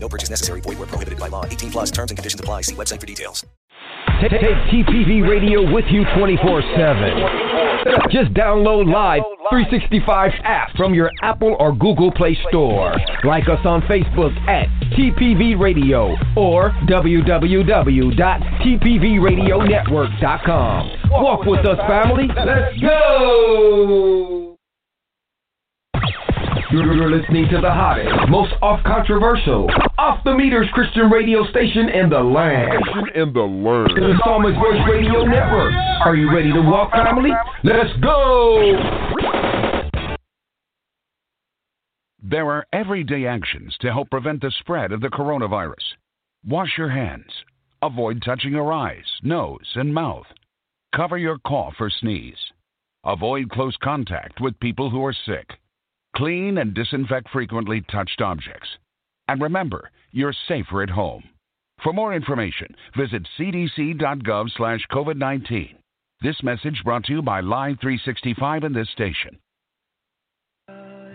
No purchase necessary. Void where prohibited by law. 18 plus terms and conditions apply. See website for details. Take TPV Radio with you 24/7. Just download Live 365 app from your Apple or Google Play Store. Like us on Facebook at TPV Radio or www.tpvradionetwork.com. Walk with us, family. Let's go! You're listening to the hottest, most off-controversial, off-the-meters Christian radio station in the land. The Somers Voice Radio Network. Are you ready to walk, family? Let's go! There are everyday actions to help prevent the spread of the coronavirus. Wash your hands. Avoid touching your eyes, nose, and mouth. Cover your cough or sneeze. Avoid close contact with people who are sick. Clean and disinfect frequently touched objects. And remember, you're safer at home. For more information, visit cdc.gov/COVID-19. This message brought to you by Live 365 and this station.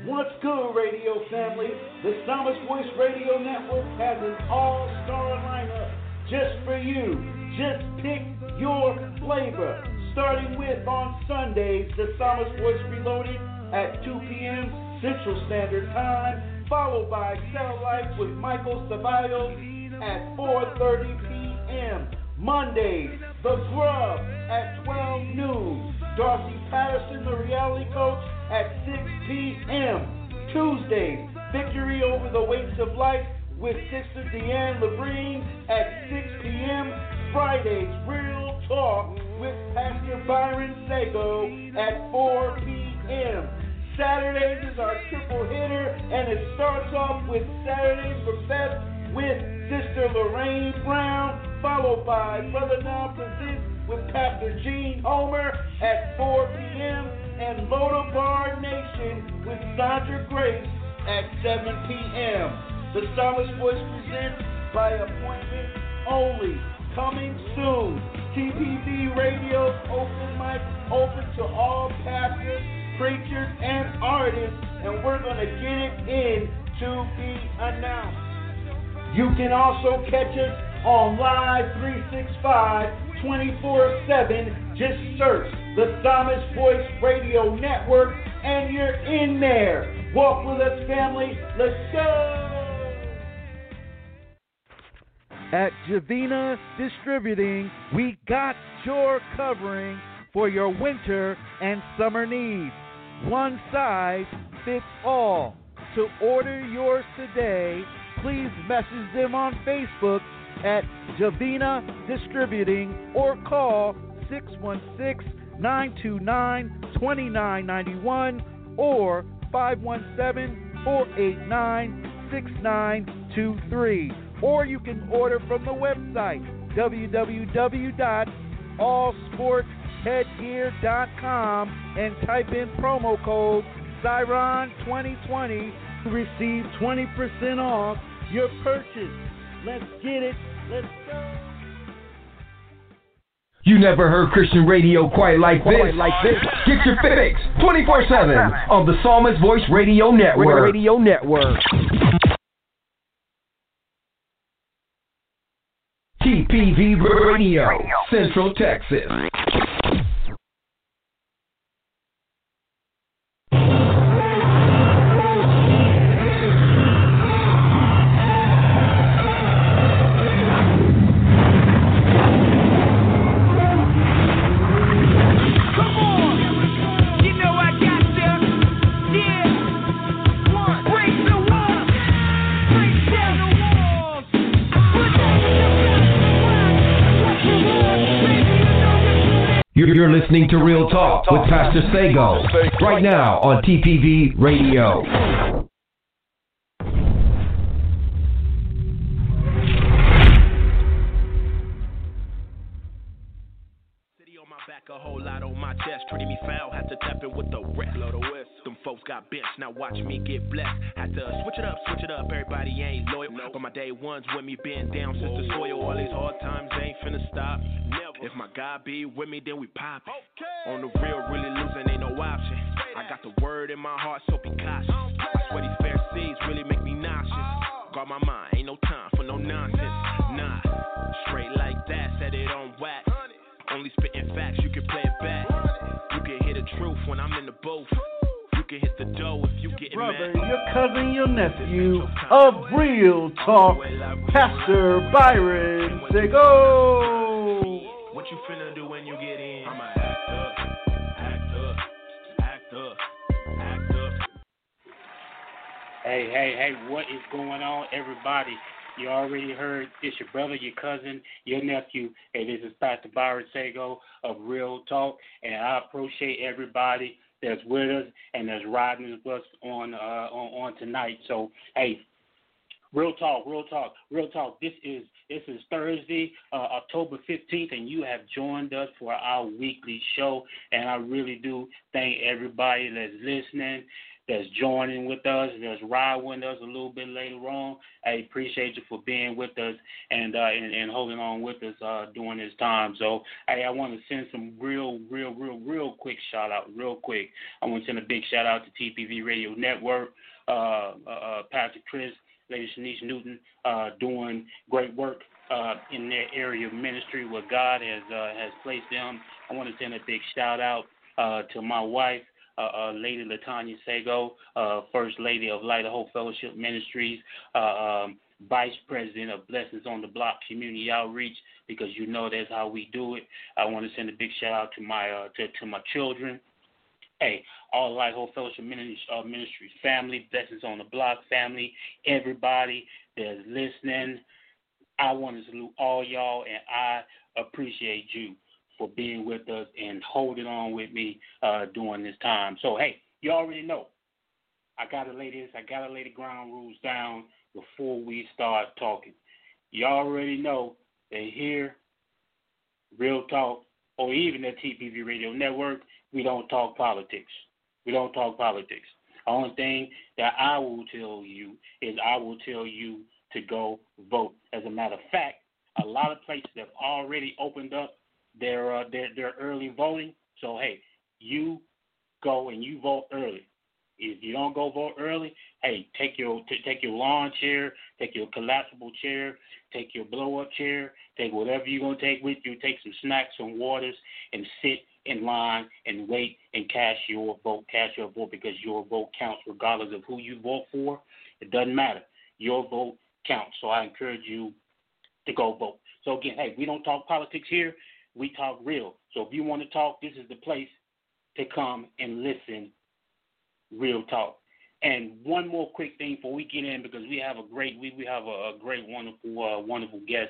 What's good, radio family? The Somers Voice Radio Network has an all-star lineup just for you. Just pick your flavor. Starting with, on Sundays, the Somers Voice Reloaded at 2 p.m. Central Standard Time, followed by Soul Life with Michael Sabio at 4:30 p.m. Mondays, The Grub at 12 noon. Darcy Patterson, the reality coach, at 6 p.m. Tuesdays, Victory Over the Weights of Life with Sister Deanne Labreen at 6 p.m. Fridays, Real Talk with Pastor Byron Sago at 4 p.m. Saturdays is our triple hitter, and it starts off with Saturdays for Beth with Sister Lorraine Brown, followed by Brother Now Presents with Pastor Gene Omer at 4 p.m., and Lodabar Nation with Sandra Grace at 7 p.m. The Somers Voice presents by appointment only. Coming soon, TPD Radio's open mic, open to all pastors, preachers, and artists, and we're going to get it in to be announced. You can also catch us on Live 365 24/7. Just search the Somers Voice Radio Network, and you're in there. Walk with us, family. Let's go. At Javina Distributing, we got your covering for your winter and summer needs. One size fits all. To order yours today, please message them on Facebook at Javina Distributing or call 616-929-2991 or 517-489-6923. Or you can order from the website, www.allsportsheadgear.com, and type in promo code SIRON2020 to receive 20% off your purchase. Let's get it. Let's go. You never heard Christian radio quite like this. Get your fix 24/7 on the Somers Voice Radio Network. TPV Radio, Central Texas. You're listening to Real Talk with Pastor Sago right now on TPV Radio. Back a whole lot on my chest, treating me foul, had to tap it with the rest. Blow the whistle. Them folks got bitch, now watch me get blessed. Had to switch it up, everybody ain't loyal. But my day ones with me, been down since the soil. All these hard times ain't finna stop. Never. If my God be with me, then we pop. Okay. On the real, really losing ain't no option. I got the word in my heart, so be cautious. I swear these Pharisees really make me nauseous. Guard my mind, ain't no time for no nonsense. Nah, straight like that, set it on wax. Only spitting facts, you can play it back. You can hear the truth when I'm in the booth. You can hit the dough if you get mad. Brother, your cousin, your nephew of Real Talk, Pastor Byron Sago. What you finna do when you get in? I'ma act up. Hey, what is going on, everybody? You already heard, it's your brother, your cousin, your nephew, and this is Pastor Byron Sago of Real Talk, and I appreciate everybody that's with us and that's riding with us on tonight. So, hey, Real Talk. This is Thursday, October 15th, and you have joined us for our weekly show, and I really do thank everybody that's listening, that's joining with us, that's riding with us a little bit later on. I appreciate you for being with us and holding on with us during this time. So, hey, I want to send some real quick shout out, real quick. I want to send a big shout out to TPV Radio Network, Pastor Chris, Lady Shanice Newton, doing great work in their area of ministry where God has placed them. I want to send a big shout out to my wife, Lady Latanya Sago, First Lady of Light of Hope Fellowship Ministries, Vice President of Blessings on the Block Community Outreach, because you know that's how we do it. I want to send a big shout out to my my children. Hey, all Light of Hope Fellowship Ministries family, Blessings on the Block family, everybody that's listening. I want to salute all y'all, and I appreciate you for being with us and holding on with me during this time. So, hey, you already know, I got to lay the ground rules down before we start talking. You already know that here, Real Talk, or even at TPV Radio Network, we don't talk politics. The only thing that I will tell you is I will tell you to go vote. As a matter of fact, a lot of places have already opened up their early voting. So, hey, you go and you vote early. If you don't go vote early, hey, take your lawn chair, take your collapsible chair, take your blow-up chair, take whatever you're going to take with you, take some snacks and waters, and sit in line and wait and cast your vote, because your vote counts regardless of who you vote for. It doesn't matter. Your vote counts. So I encourage you to go vote. So, again, hey, we don't talk politics here. We talk real. So if you want to talk, this is the place to come and listen Real Talk. And one more quick thing before we get in, because we have a great wonderful guest,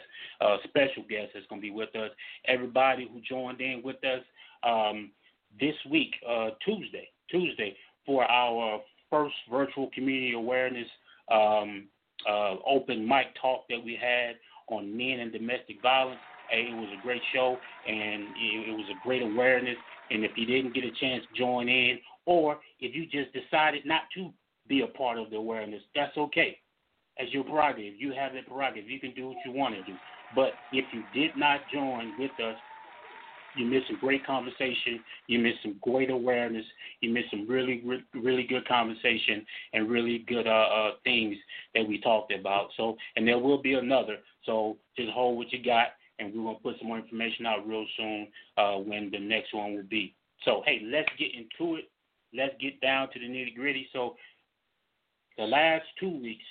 special guest that's going to be with us. Everybody who joined in with us this week, Tuesday, for our first virtual community awareness open mic talk that we had on men and domestic violence. Hey, it was a great show, and it was a great awareness. And if you didn't get a chance to join in, or if you just decided not to be a part of the awareness, that's okay. As your prerogative, you have that prerogative. You can do what you want to do. But if you did not join with us, you missed some great conversation. You missed some great awareness. You missed some really, really good conversation and really good things that we talked about. So, and there will be another. So just hold what you got. And we're going to put some more information out real soon when the next one will be. So, hey, let's get into it. Let's get down to the nitty-gritty. So the last 2 weeks,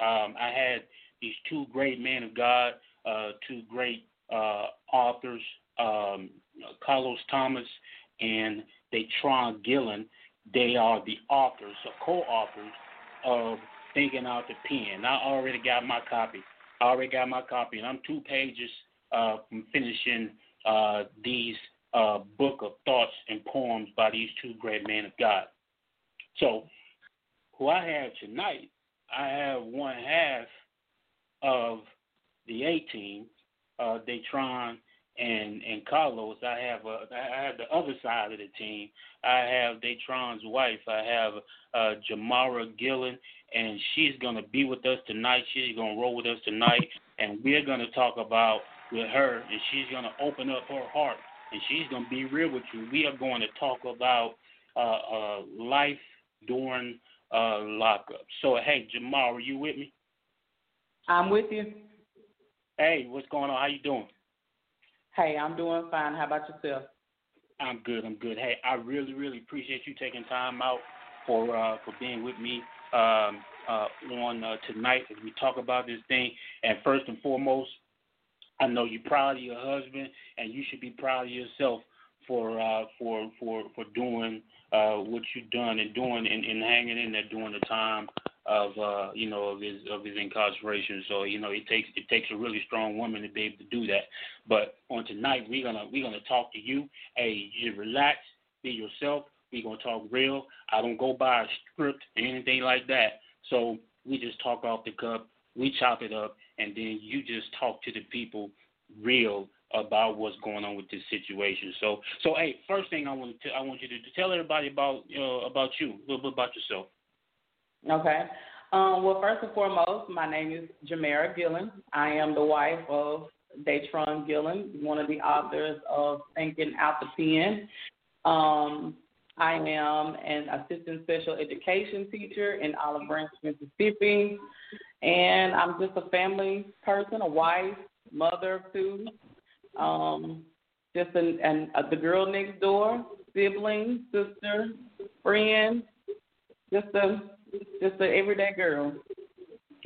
I had these two great men of God, two great authors, Carlos Thomas and Datron Gillen. They are the authors, or co-authors, of Thinking Out the Pen. I already got my copy, and I'm 2 pages from finishing these book of thoughts and poems by these two great men of God. So, who I have tonight, I have 1/2 of the A-team, Datron and Carlos. I have the other side of the team. I have Datron's wife. I have Jamara Gillen, and she's going to be with us tonight. She's going to roll with us tonight, and we're going to talk about with her, and she's going to open up her heart, and she's going to be real with you. We are going to talk about life during lockup. So, hey, Jamara, are you with me? I'm with you. Hey, what's going on? How you doing? Hey, I'm doing fine. How about yourself? I'm good. Hey, I really, really appreciate you taking time out for being with me on tonight as we talk about this thing. And first and foremost, I know you're proud of your husband, and you should be proud of yourself for doing what you've done and doing and hanging in there during the time of his incarceration. So, you know, it takes a really strong woman to be able to do that. But on tonight, we're gonna talk to you. Hey, you relax, be yourself. We're gonna talk real. I don't go by a script or anything like that. So we just talk off the cuff. We chop it up, and then you just talk to the people real about what's going on with this situation. So hey, first thing I want you to tell everybody about you, a little bit about yourself. Okay. Well, first and foremost, my name is Jamara Gillen. I am the wife of Datron Gillen, one of the authors of Thinking Out the Pen. I am an assistant special education teacher in Olive Branch, Mississippi, and I'm just a family person, a wife, mother of two, just the girl next door, sibling, sister, friend, just an everyday girl.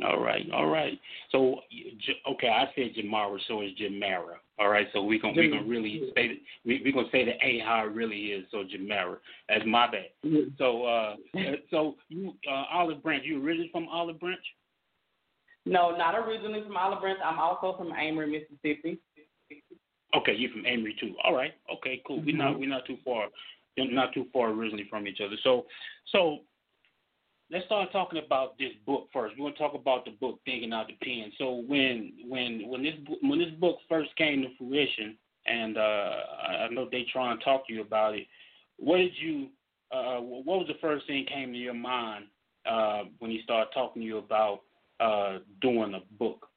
All right. So, okay, I said Jamara, so it's Jamara. All right, so we're gonna say the A how it really is. So Jamara, that's my bad. So you Olive Branch. You originally from Olive Branch? No, not originally from Olive Branch. I'm also from Amory, Mississippi. Okay, you're from Amory too. All right. Okay, cool. Mm-hmm. We're not too far originally from each other. So. Let's start talking about this book first. We're going to talk about the book, Thinking Out the Pen. So when this book first came to fruition, and I know they try and talk to you about it, what was the first thing that came to your mind when he started talking to you about doing a book?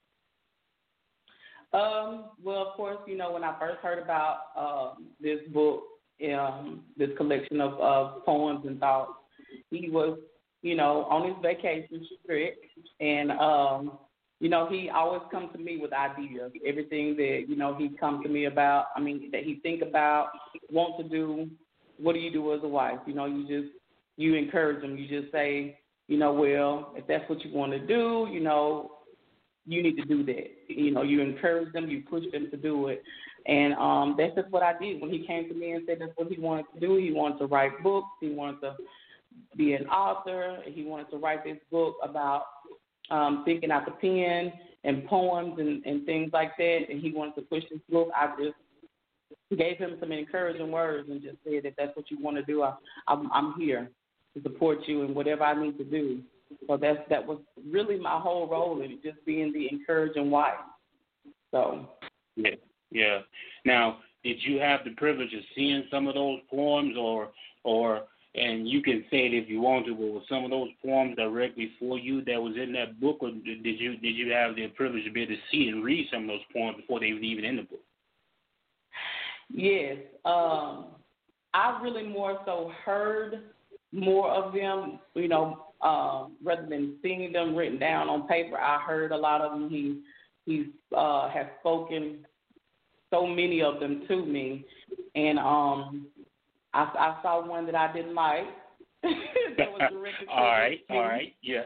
Well, of course, you know, when I first heard about this book, this collection of poems and thoughts, he was, you know, on his vacation trip, and, you know, he always comes to me with ideas, everything that, you know, he comes to me about, I mean, that he think about, want to do, what do you do as a wife? You know, you encourage him. You just say, you know, well, if that's what you want to do, you know, you need to do that. You know, you encourage them, you push them to do it. And that's just what I did. When he came to me and said that's what he wanted to do, he wanted to write books, he wanted to be an author. He wanted to write this book about thinking out the pen and poems and things like that, and he wanted to push this book. I just gave him some encouraging words and just said, if that's what you want to do, I'm here to support you in whatever I need to do. So that was really my whole role in just being the encouraging wife. So. Yeah. Now, did you have the privilege of seeing some of those poems or and you can say it if you want to, but were some of those poems directly for you that was in that book, or did you have the privilege to be able to see and read some of those poems before they were even in the book? Yes. I really more so heard more of them, you know, rather than seeing them written down on paper. I heard a lot of them. He has spoken so many of them to me, and I saw one that I didn't like. That was directed towards me. All right, yeah.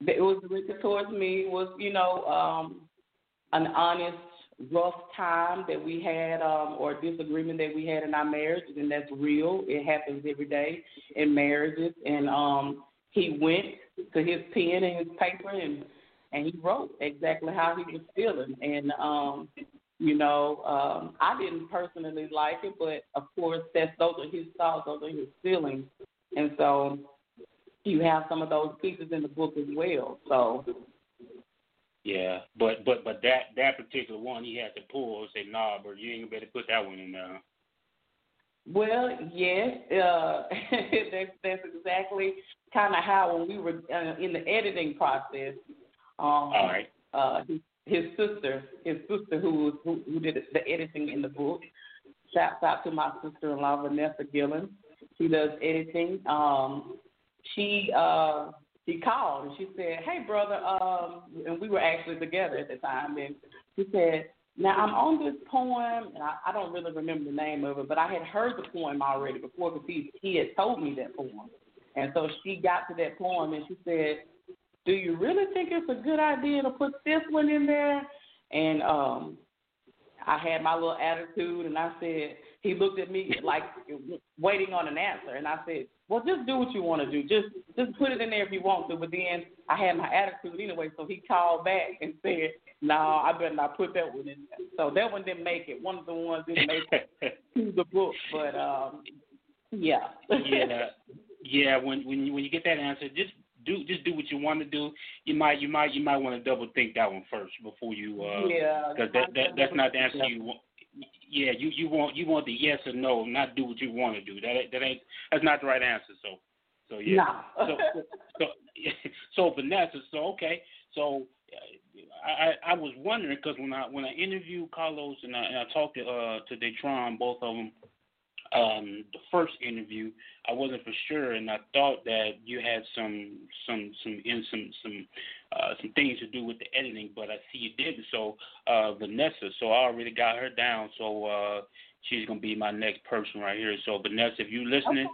It was directed towards me. It was, you know, an honest, rough time that we had, or a disagreement that we had in our marriage, and that's real. It happens every day in marriages. And he went to his pen and his paper, and he wrote exactly how he was feeling. And you know, I didn't personally like it, but, of course, those are his thoughts, those are his feelings. And so you have some of those pieces in the book as well. So Yeah, but that particular one, he had to pull and say, nah, bro, you ain't better put that one in there. Well, yes, that's exactly kind of how when we were in the editing process. All right. His sister who did the editing in the book. Shouts out to my sister-in-law, Vanessa Gillen. She does editing. She called and she said, "Hey, brother," and we were actually together at the time. And she said, "Now I'm on this poem, and I don't really remember the name of it, but I had heard the poem already before because he had told me that poem." And so she got to that poem and she said, "Do you really think it's a good idea to put this one in there?" And I had my little attitude, and I said, he looked at me like waiting on an answer, and I said, "Well, just do what you want to do. Just put it in there if you want to." But then I had my attitude anyway, so he called back and said, "No, I better not put that one in there." So that one didn't make it. One of the ones didn't make it to the book, but yeah. Yeah. When you get that answer, just do what you want to do. You might want to double think that one first before you. Because that's not the answer you want. Yeah, you want the yes or no, not do what you want to do. That's not the right answer. So yeah. No. so Vanessa. I was wondering because when I interviewed Carlos and I talked to Datron, both of them, the first interview, I wasn't for sure, and I thought that you had some things to do with the editing, but I see you didn't. So Vanessa, so I already got her down. So she's gonna be my next person right here. So Vanessa, if you're listening,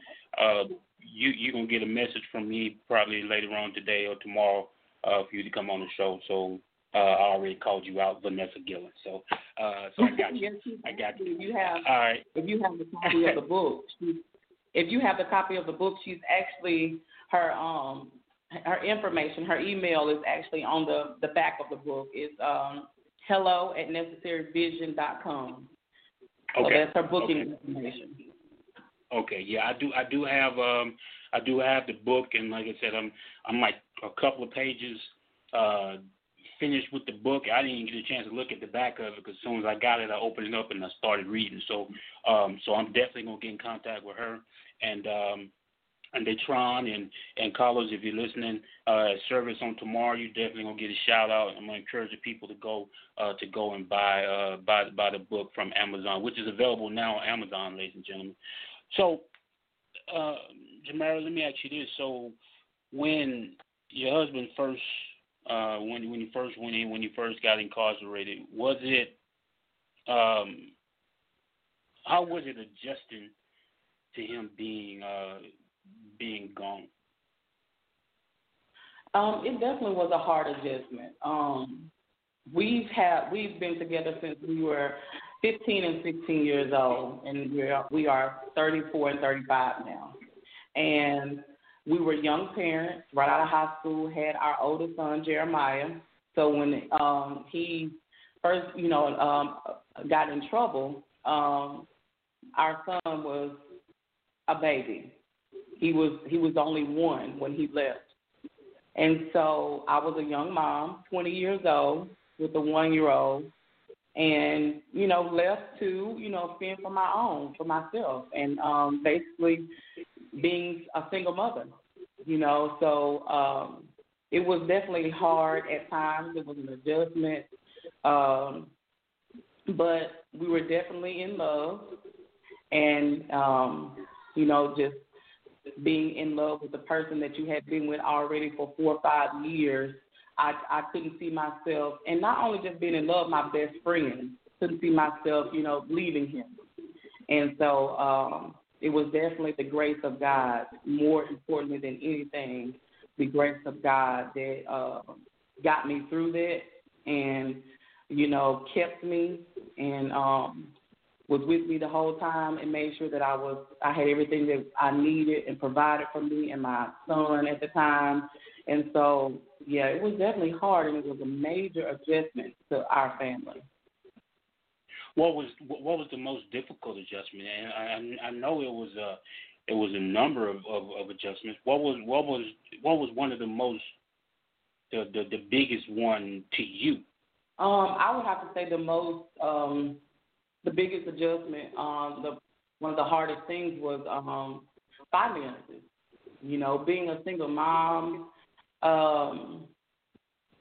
you're gonna get a message from me probably later on today or tomorrow for you to come on the show. So I already called you out, Vanessa Gillen. So I got you. Yes, I got you. All right. If you have the copy of the book, she's actually her information, her email is actually on the back of the book. It's hello@necessaryvision.com. So okay. That's her booking information. Okay. Yeah, I do have the book, and like I said, I'm like a couple of pages finished with the book. I didn't even get a chance to look at the back of it because as soon as I got it, I opened it up and I started reading. So I'm definitely gonna get in contact with her and Datron and Carlos, if you're listening, service on tomorrow, you definitely gonna get a shout out. I'm gonna encourage the people to go and buy the book from Amazon, which is available now on Amazon, ladies and gentlemen. So, Jamara, let me ask you this: so when your husband first when you first got incarcerated, was it how was it adjusting to him being gone? It definitely was a hard adjustment. We've been together since we were 15 and 16 years old, and we are 34 and 35 now. And we were young parents, right out of high school, had our oldest son, Jeremiah. So when he first, got in trouble, our son was a baby. He was only one when he left. And so I was a young mom, 20 years old, with a 1-year-old, and, left to, fend for myself, and basically being a single mother, so it was definitely hard at times. It was an adjustment, but we were definitely in love, and, just being in love with the person that you had been with already for 4 or 5 years, I couldn't see myself, and not only just being in love, my best friend, couldn't see myself, leaving him. And so it was definitely the grace of God, more importantly than anything, the grace of God that got me through that and, kept me and was with me the whole time and made sure that I had everything that I needed and provided for me and my son at the time. And so, yeah, it was definitely hard, and it was a major adjustment to our family. What was the most difficult adjustment? And I know it was a number of adjustments. What was one of the most the biggest one to you? I would have to say the biggest adjustment, one of the hardest things was finances. You know, being a single mom,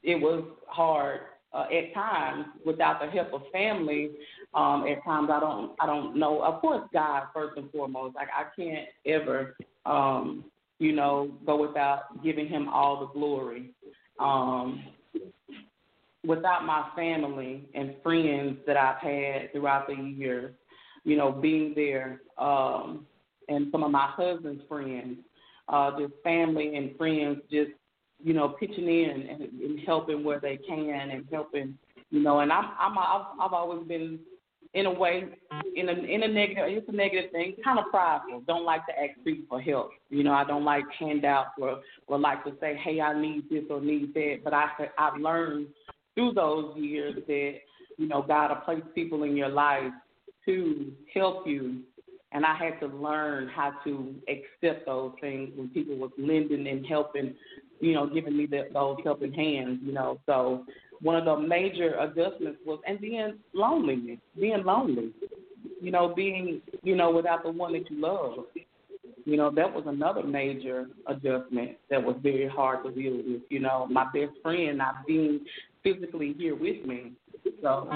it was hard at times without the help of family. At times, I don't know. Of course, God first and foremost. Like I can't ever, go without giving Him all the glory. Without my family and friends that I've had throughout the years, being there, and some of my husband's friends, just family and friends, just pitching in and helping where they can and helping, And I've always been, in a way, in a negative. It's a negative thing. Kind of prideful. Don't like to ask people for help. I don't like handouts or like to say, hey, I need this or need that. But I've learned through those years that God will place people in your life to help you. And I had to learn how to accept those things when people was lending and helping, giving me those helping hands, So one of the major adjustments was, and being lonely, being, without the one that you love, that was another major adjustment that was very hard to deal with, my best friend not being physically here with me. So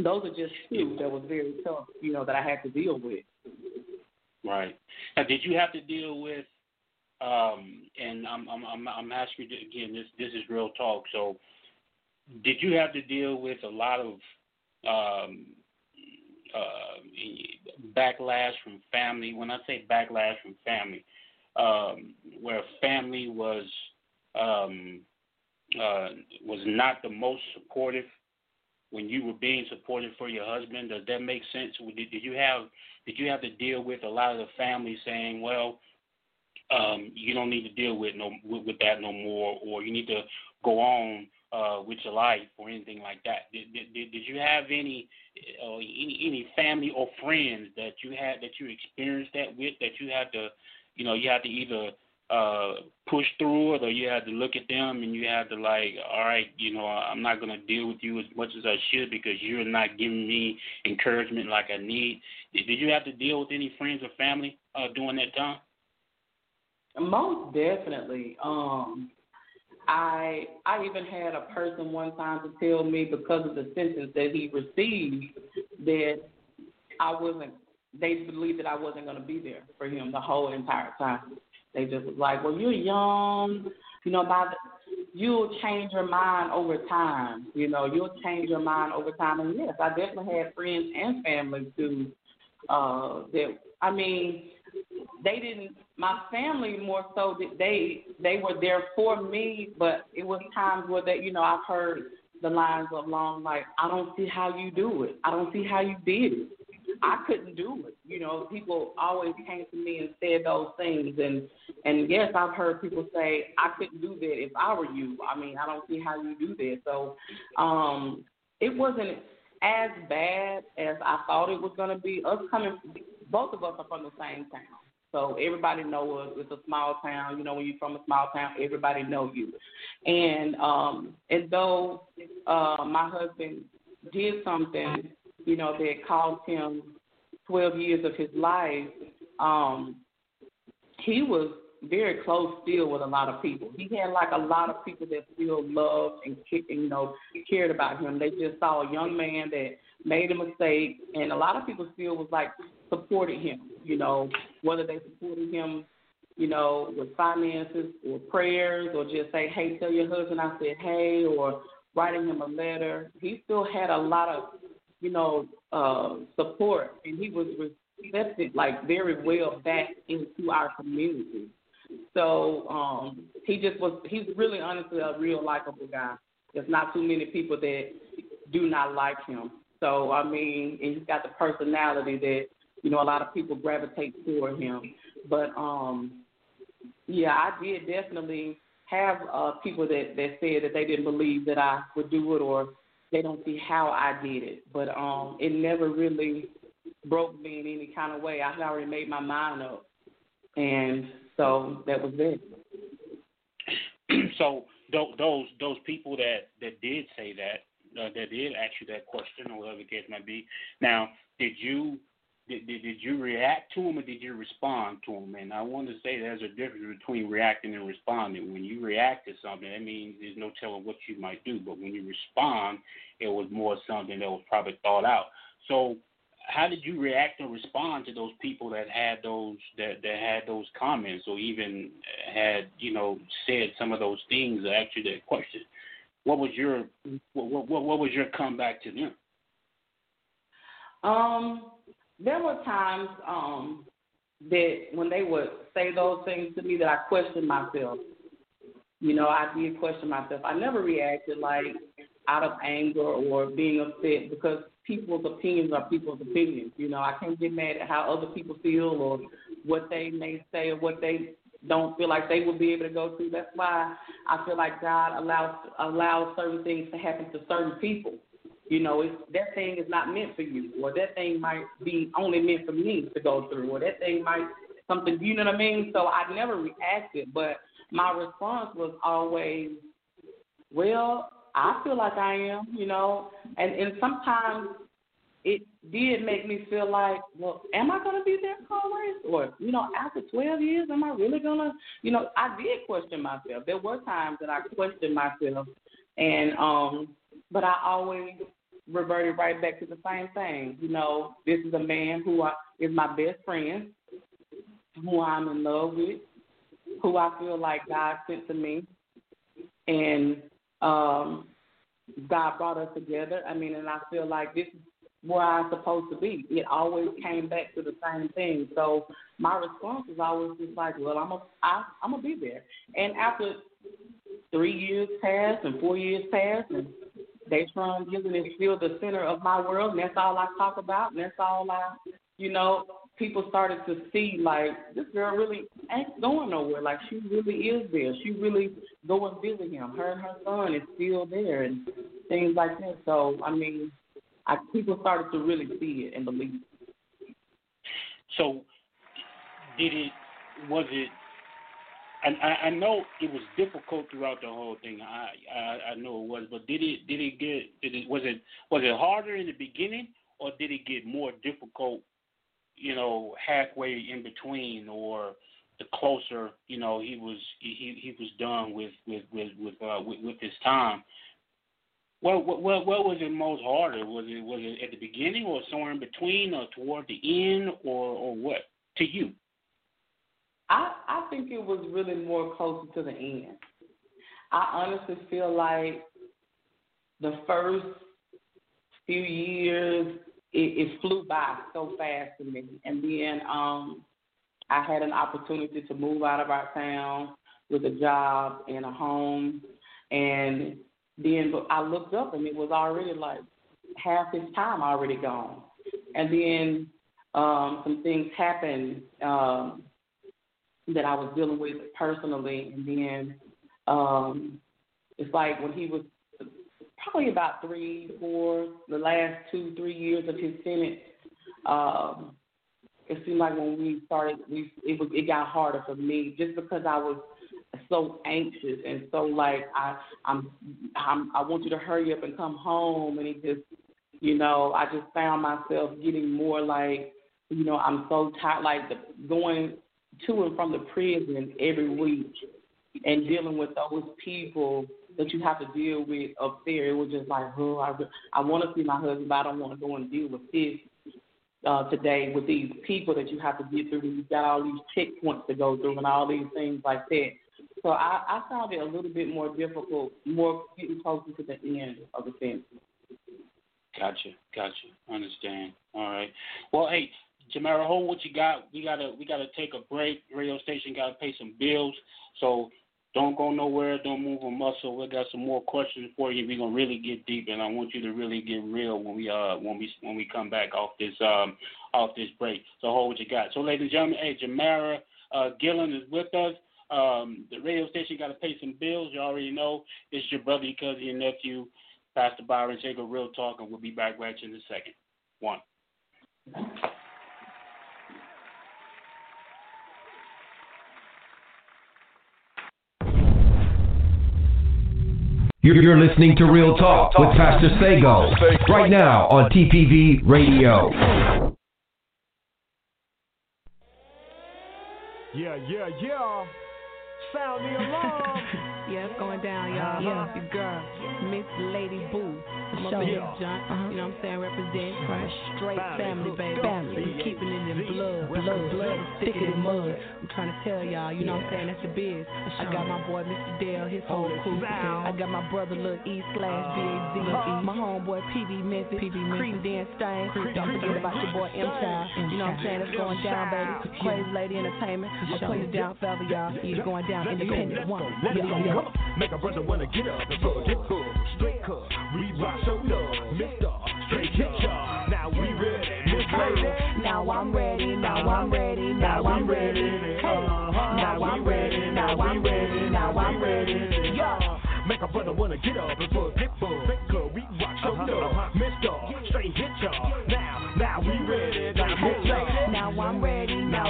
those are just two that was very tough, that I had to deal with. Right. Now, did you have to deal with, and I'm asking you again, this is real talk, so did you have to deal with a lot of backlash from family? When I say backlash from family, where family was not the most supportive when you were being supportive for your husband? Does that make sense? Did you have to deal with a lot of the family saying, well, you don't need to deal with that no more, or you need to go on with your life or anything like that? Did you have any family or friends that you experienced that with, that you had to, you had to either push through it, or you had to look at them and you had to like, all right, I'm not going to deal with you as much as I should because you're not giving me encouragement like I need? Did you have to deal with any friends or family during that time? Most definitely. I even had a person one time to tell me, because of the sentence that he received, that they believed that I wasn't going to be there for him the whole entire time. They just was like, well, you're young, you'll change your mind over time. You'll change your mind over time. And yes, I definitely had friends and family too. They didn't. My family more so that they were there for me, but it was times where that I've heard the lines along like, I don't see how you do it. I don't see how you did it. I couldn't do it. People always came to me and said those things, and yes, I've heard people say, I couldn't do that if I were you. I don't see how you do that. So it wasn't as bad as I thought it was going to be. Both of us are from the same town, so everybody knows us. It's a small town. When you're from a small town, everybody knows you. And though my husband did something, that cost him 12 years of his life, he was very close still with a lot of people. He had like a lot of people that still loved and cared about him. They just saw a young man that made a mistake, and a lot of people still was like, supported him, whether they supported him, with finances or prayers, or just say, hey, tell your husband I said hey, or writing him a letter. He still had a lot of, support, and he was accepted like very well back into our community. So he's really honestly a real likable guy. There's not too many people that do not like him. So, and he's got the personality that, a lot of people gravitate toward him. But, I did definitely have people that said that they didn't believe that I would do it, or they don't see how I did it. But it never really broke me in any kind of way. I had already made my mind up. And so that was it. So those people that did say that, that did ask you that question or whatever the case might be. Now, did you react to them or did you respond to them? And I want to say there's a difference between reacting and responding. When you react to something, that means there's no telling what you might do. But when you respond, it was more something that was probably thought out. So how did you react and respond to those people that had those comments or even had, said some of those things or asked you that question? What was your what was your comeback to them? There were times that when they would say those things to me that I questioned myself. I did question myself. I never reacted like out of anger or being upset because people's opinions are people's opinions. I can't get mad at how other people feel or what they may say or what they don't feel like they would be able to go through. That's why I feel like God allows certain things to happen to certain people. That thing is not meant for you, or that thing might be only meant for me to go through, or that thing might something, you know what I mean? So I never reacted, but my response was always, well, I feel like I am, and sometimes it did make me feel like, well, am I going to be there always? Or, after 12 years, am I really going to, I did question myself. There were times that I questioned myself, and but I always reverted right back to the same thing. This is a man who is my best friend, who I'm in love with, who I feel like God sent to me, and God brought us together. And I feel like this is where I'm supposed to be. It always came back to the same thing. So my response was always just like, well, I'm gonna be there. And after 3 years passed and 4 years passed, and Datron Gillen is still the center of my world, and that's all I talk about, and that's all I, people started to see, like, this girl really ain't going nowhere. Like, she really is there. She really go and visit him. Her and her son is still there and things like that. So, people started to really see it and believe it. So, I know it was difficult throughout the whole thing. I know it was, but was it harder in the beginning, or did it get more difficult, halfway in between, or the closer, he was done with his time? What was it most harder? Was it at the beginning, or somewhere in between, or toward the end, or what to you? I think it was really more closer to the end. I honestly feel like the first few years, it flew by so fast to me. And then I had an opportunity to move out of our town with a job and a home. And then I looked up, and it was already like half his time already gone. And then some things happened that I was dealing with personally. And then it's like when he was probably about the last 2-3 years of his sentence, it seemed like when we started, it got harder for me just because I was so anxious and so like, I want you to hurry up and come home. And it just, I just found myself getting more like, I'm so tired, like going to and from the prison every week and dealing with those people that you have to deal with up there. It was just like, oh, I want to see my husband, but I don't want to go and deal with this today with these people that you have to get through. You've got all these checkpoints to go through and all these things like that. So I found it a little bit more difficult, more getting closer to the end of the sentence. Gotcha. Understand. All right. Well, hey, Jamara, hold what you got. We gotta take a break. Radio station gotta pay some bills. So don't go nowhere. Don't move a muscle. We got some more questions for you. We're gonna really get deep, and I want you to really get real when we come back off this break. So hold what you got. So, ladies and gentlemen, hey, Jamara Gillen is with us. The radio station gotta pay some bills. You already know it's your brother, your cousin, your nephew, Pastor Byron Sago, Real Talk, and we'll be back right in a second. One. You're listening to Real Talk with Pastor Sago right now on TPV Radio. Yeah. Sound the alarm. Yeah, it's going down, y'all. Yeah, your girl, Miss Lady Boo. Show you, John. You know what I'm saying? Represent right. Straight family, baby. Family. I'm keeping it in blood. Thicker than mud. I'm trying to tell y'all, you know what I'm saying? That's the biz. I got my boy, Mr. Dale, his whole crew. I got my brother, Lil E/BAZ. My homeboy, PB Memphis. Cream Dan Stain. Don't forget about your boy, M Child. You know what I'm saying? It's going down, baby. Crazy Lady Entertainment. I'm putting it down forever, y'all. It's going down. Independent one. Make a brother wanna get up and plug it up. Straight cut, Reebok showed up, Mr. Straight hit y'all. Now we ready, Miss Lady. Now I'm ready. Now I'm ready. Y'all, make a brother wanna get up and plug it up. Straight cut, Reebok showed up, Mr. Straight hit y'all. Now we ready, Now I'm ready. Now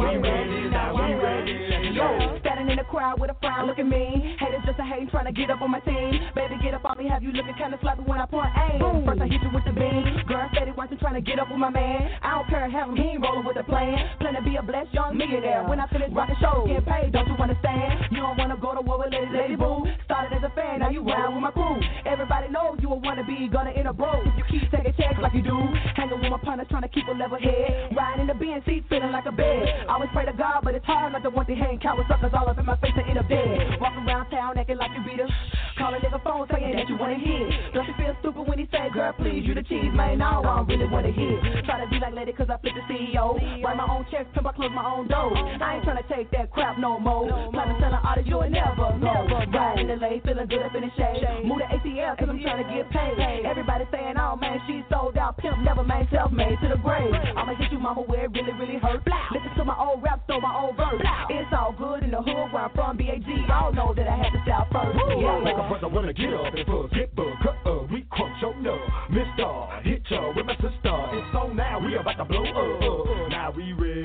I'm ready. Yo, standing in the crowd with a frown, look at me. Haters just a hatin', trying to get up on my team. Baby, get up on me, have you looking kind of sloppy when I point aim. Boom. First I hit you with the beam. Girl, steady watching, trying to get up with my man. I don't care, have him, he ain't rolling with a plan. Plan to be a blessed young millionaire. When I finish rockin' shows, get paid, don't you understand? You don't wanna go to war with Lady Boo. Started as a fan, now you ride with my crew. Everybody knows you a wannabe, gonna end up broke. If you keep taking checks like you do, hanging with my partners, trying to keep a level head. Riding the BNC, feeling like a bed. I always pray to God, but it's hard not to want to hang cowards suckers all up in my face and end up dead. Walking around town acting like you beat us. Call a nigga phone saying that you want to hear. Don't you feel stupid when he say, girl, please, you the cheese, man? No, I don't really want to hear. Try to be like Lady, cause I flip the CEO. Write my own checks, pimp, I close my own door. I ain't trying to take that crap no more. Plan to tell an artist, you ain't never. Riding in LA, feeling good up in the shade. Move to ATL, cause I'm trying to get paid. Everybody saying, oh man, she's sold out. Pimp, never man, self-made to the grave. I'ma hit you, mama, where it really hurt. Blah. Listen to my old rap, throw my old verse. Blah. It's all good in the hood where I'm from, BAG. Y'all know that I had to style first. Yeah. Make a brother wanna get up and fuck, get booked, cut up, we crunk, show up. Missed all, hit y'all with my sister. And so now we about to blow up. Now we ready.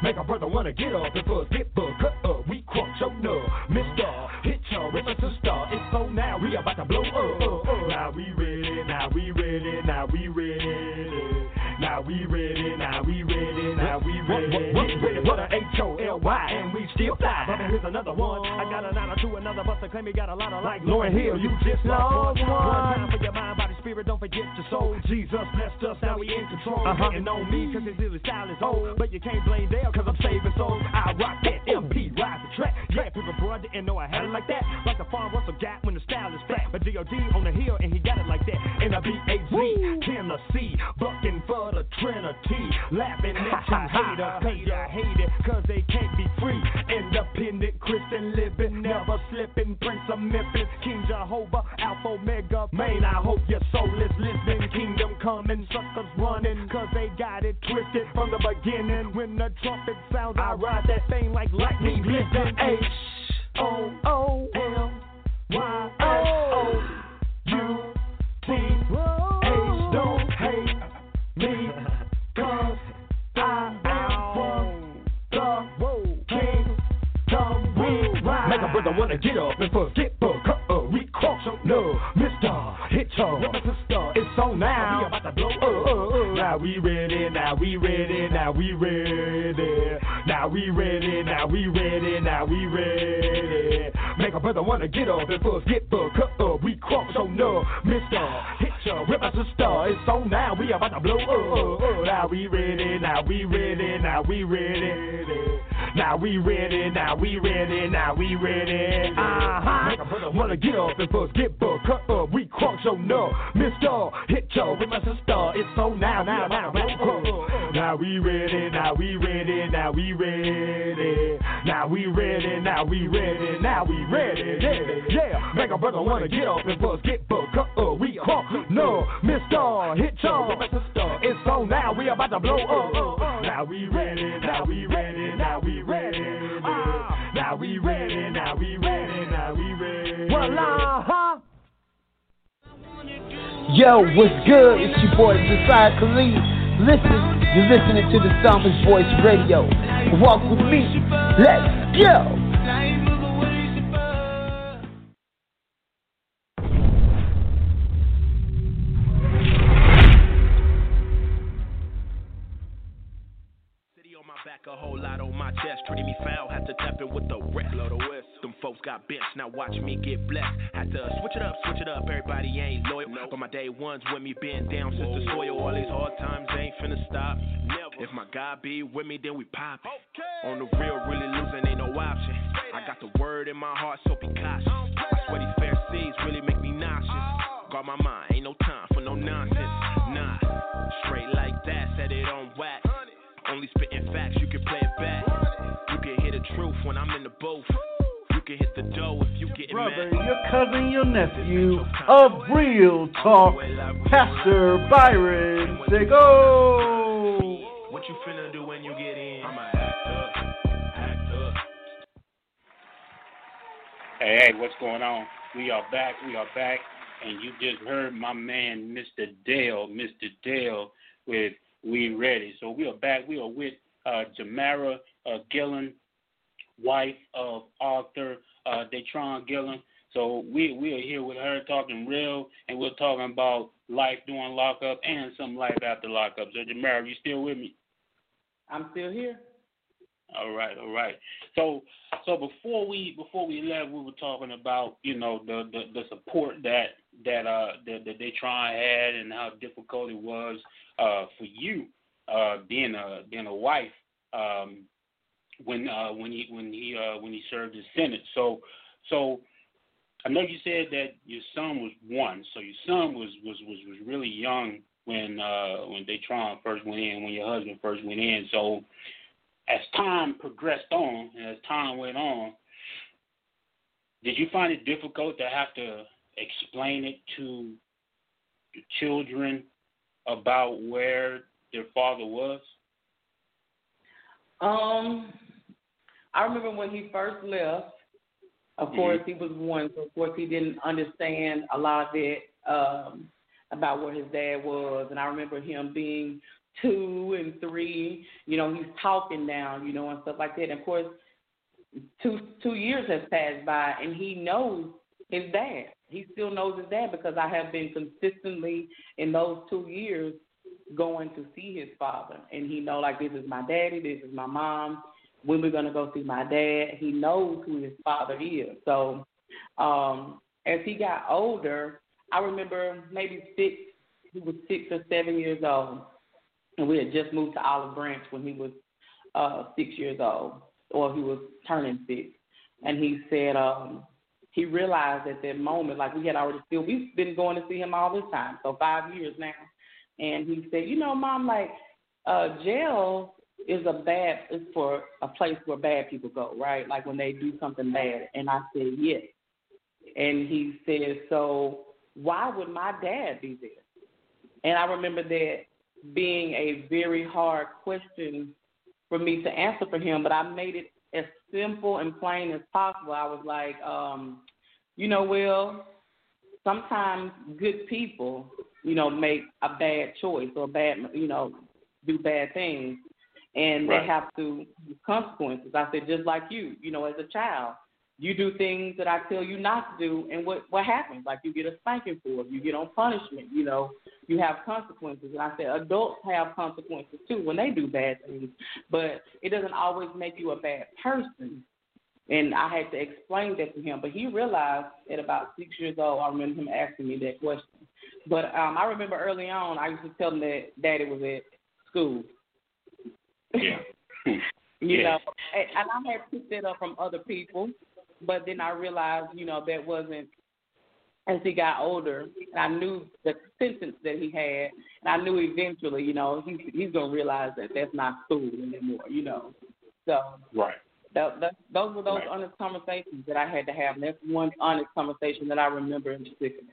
Make a brother wanna get up and fuck, get booked, cut up, we crunk, show up. Missed all, hit y'all with my sister. And so now we about to blow. Now we ready. What a HOLY, and we still fly. But here's another one. I got another two, another buster claim he got a lot of like Lauren Hill. You just lost one. Time for your mind, body, spirit. Don't forget your soul. Jesus blessed us, now we in control. Hating on me, cause his silly style is old. But you can't blame Dale, cause I'm saving souls. I rock that MP, ride the track. Yeah, people broad didn't know I had it like that. Like the farm Russell got when the style is flat. A DOD on the hill, and he got it like that. NIBAZ, Tennessee, bucking for the Trinity. Laughing at you haters, cause you hate it, cause they can't be free. Independent Christian living, never slipping. Prince of Memphis, King Jehovah, Alpha Omega, man, I hope your soul is listening. Kingdom coming, suckers running, cause they got it twisted from the beginning. When the trumpet sounds, I ride that thing like lightning. Listen, HOLYSOUT. Don't hate me, cause I am from the kingdom. We ride. Make a brother wanna get up and forget, but we cross up. No, Mr. Hit y'all. It's on now. We about to blow up. Now we ready. Make a brother wanna get up and forget, but we cross up. No, Mr. Hit y'all. Rip us a star. It's on now. We about to blow up. Now we ready. Now we ready. Make a brother wanna get up and fuss, get booked, cut up, we crunk, show no. Mr. Hit yo, with my sister, it's so now. Now we ready. Yeah, make a brother wanna get up and fuss, get booked, cut up, we crunk, no. Mr. Hit yo, with my sister, it's so now, we about to blow up. Now we ready. Voila. Yo, what's good? It's your boy, Josiah Khalid. Listen, you're listening to the Somers Voice Radio. Walk with me. Let's go. A whole lot on my chest, treating me foul, had to tap it with the rest. Blow the whistle. Them folks got benched, now watch me get blessed. Had to switch it up, everybody ain't loyal. Nope. But my day ones with me, been down since the soil. All these hard times ain't finna stop. Never. If my God be with me, then we pop it. Okay. On the real, really losing, ain't no option. I got the word in my heart, so be cautious. I swear these Pharisees really make me nauseous. Oh. Guard my mind, ain't no time for no nonsense. No. Nah, straight like that, set it on wax. Only spitting facts, you can play it back. You can hear the truth when I'm in the booth. You can hit the dough if you get mad. Brother, your cousin, your nephew of Real Talk, Pastor Byron Sago. What you finna do when you get in? I'ma act up. Hey, what's going on? We are back. And you just heard my man, Mr. Dale, with We Ready. So we are back. We are with Jamara Gillen, wife of author Datron Gillen. So we are here with her talking real, and we're talking about life during lockup and some life after lockup. So Jamara, are you still with me? I'm still here. All right. So before we left, we were talking about, you know, the support that Datron had and how difficult it was for you being a wife when he served his sentence. So I know you said that your son was one. So your son was really young when Datron first went in, when your husband first went in. So as time progressed on and as time went on, did you find it difficult to have to explain it to your children about where their father was? I remember when he first left, of course, he was one, so of course he didn't understand a lot of it about where his dad was. And I remember him being 2 and 3, you know, he's talking now, you know, and stuff like that. And of course, two years has passed by, and he knows his dad. He still knows his dad because I have been consistently in those 2 years going to see his father. And he know, like, this is my daddy, this is my mom. When we're going to go see my dad, he knows who his father is. So as he got older, I remember maybe he was 6 or 7 years old. And we had just moved to Olive Branch when he was 6 years old, or he was turning 6. And he said he realized at that moment, like, we've been going to see him all this time, so 5 years now. And he said, you know, Mom, like, jail is for a place where bad people go, right? Like when they do something bad. And I said, yes. And he said, so why would my dad be there? And I remember that being a very hard question for me to answer for him, but I made it as simple and plain as possible. I was like, you know, well, sometimes good people, you know, make a bad choice or bad, you know, do bad things, and right, they have to consequences. I said, just like you know, as a child, you do things that I tell you not to do, and what happens? Like, you get a spanking for it, you get on punishment, you know, you have consequences. And I said, adults have consequences too when they do bad things, but it doesn't always make you a bad person. And I had to explain that to him, but he realized at about 6 years old. I remember him asking me that question. But I remember early on, I used to tell him that Daddy was at school. Yeah. You know, and I had picked that up from other people, but then I realized, you know, that wasn't. As he got older, and I knew the sentence that he had, and I knew eventually, you know, he's going to realize that that's not cool anymore, you know. So right, those were those right, honest conversations that I had to have, and that's one honest conversation that I remember in particular.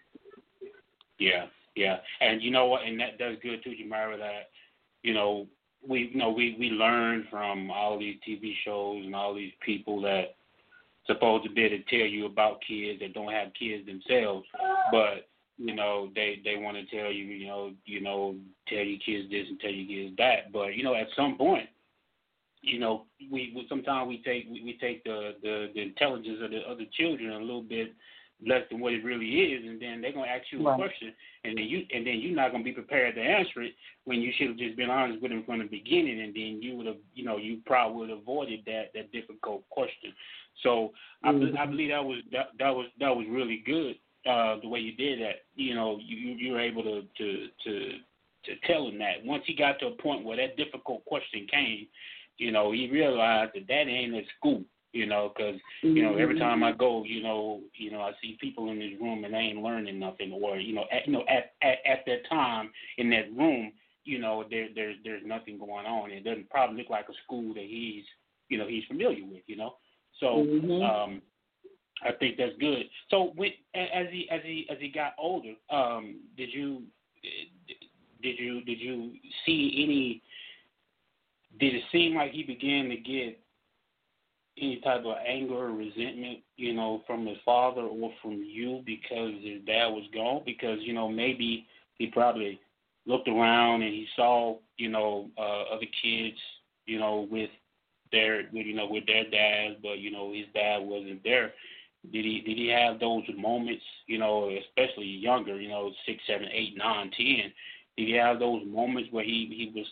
Yeah. And you know what, and that does good too, Jamara, that, you know, we learn from all these TV shows and all these people that supposed to be to tell you about kids that don't have kids themselves, but you know, they want to tell you, tell your kids this and tell your kids that. But, at some point, we take the intelligence of the other children a little bit less than what it really is, and then they're gonna ask you a question, and then you're not gonna be prepared to answer it when you should have just been honest with them from the beginning, and then you would have, you probably would have avoided that difficult question. So I believe that was really good the way you did that. You were able to tell him that. Once he got to a point where that difficult question came, he realized that ain't at school, because, every time I go, I see people in this room and they ain't learning nothing, or, at that time in that room, there's nothing going on. It doesn't probably look like a school that he's familiar with, So I think that's good. So as he got older, did you see any? Did it seem like he began to get any type of anger or resentment, from his father or from you because his dad was gone? Because, maybe he probably looked around and he saw, other kids, with their dads, but, his dad wasn't there. Did he have those moments, especially younger, 6, 7, 8, 9, 10, did he have those moments where he was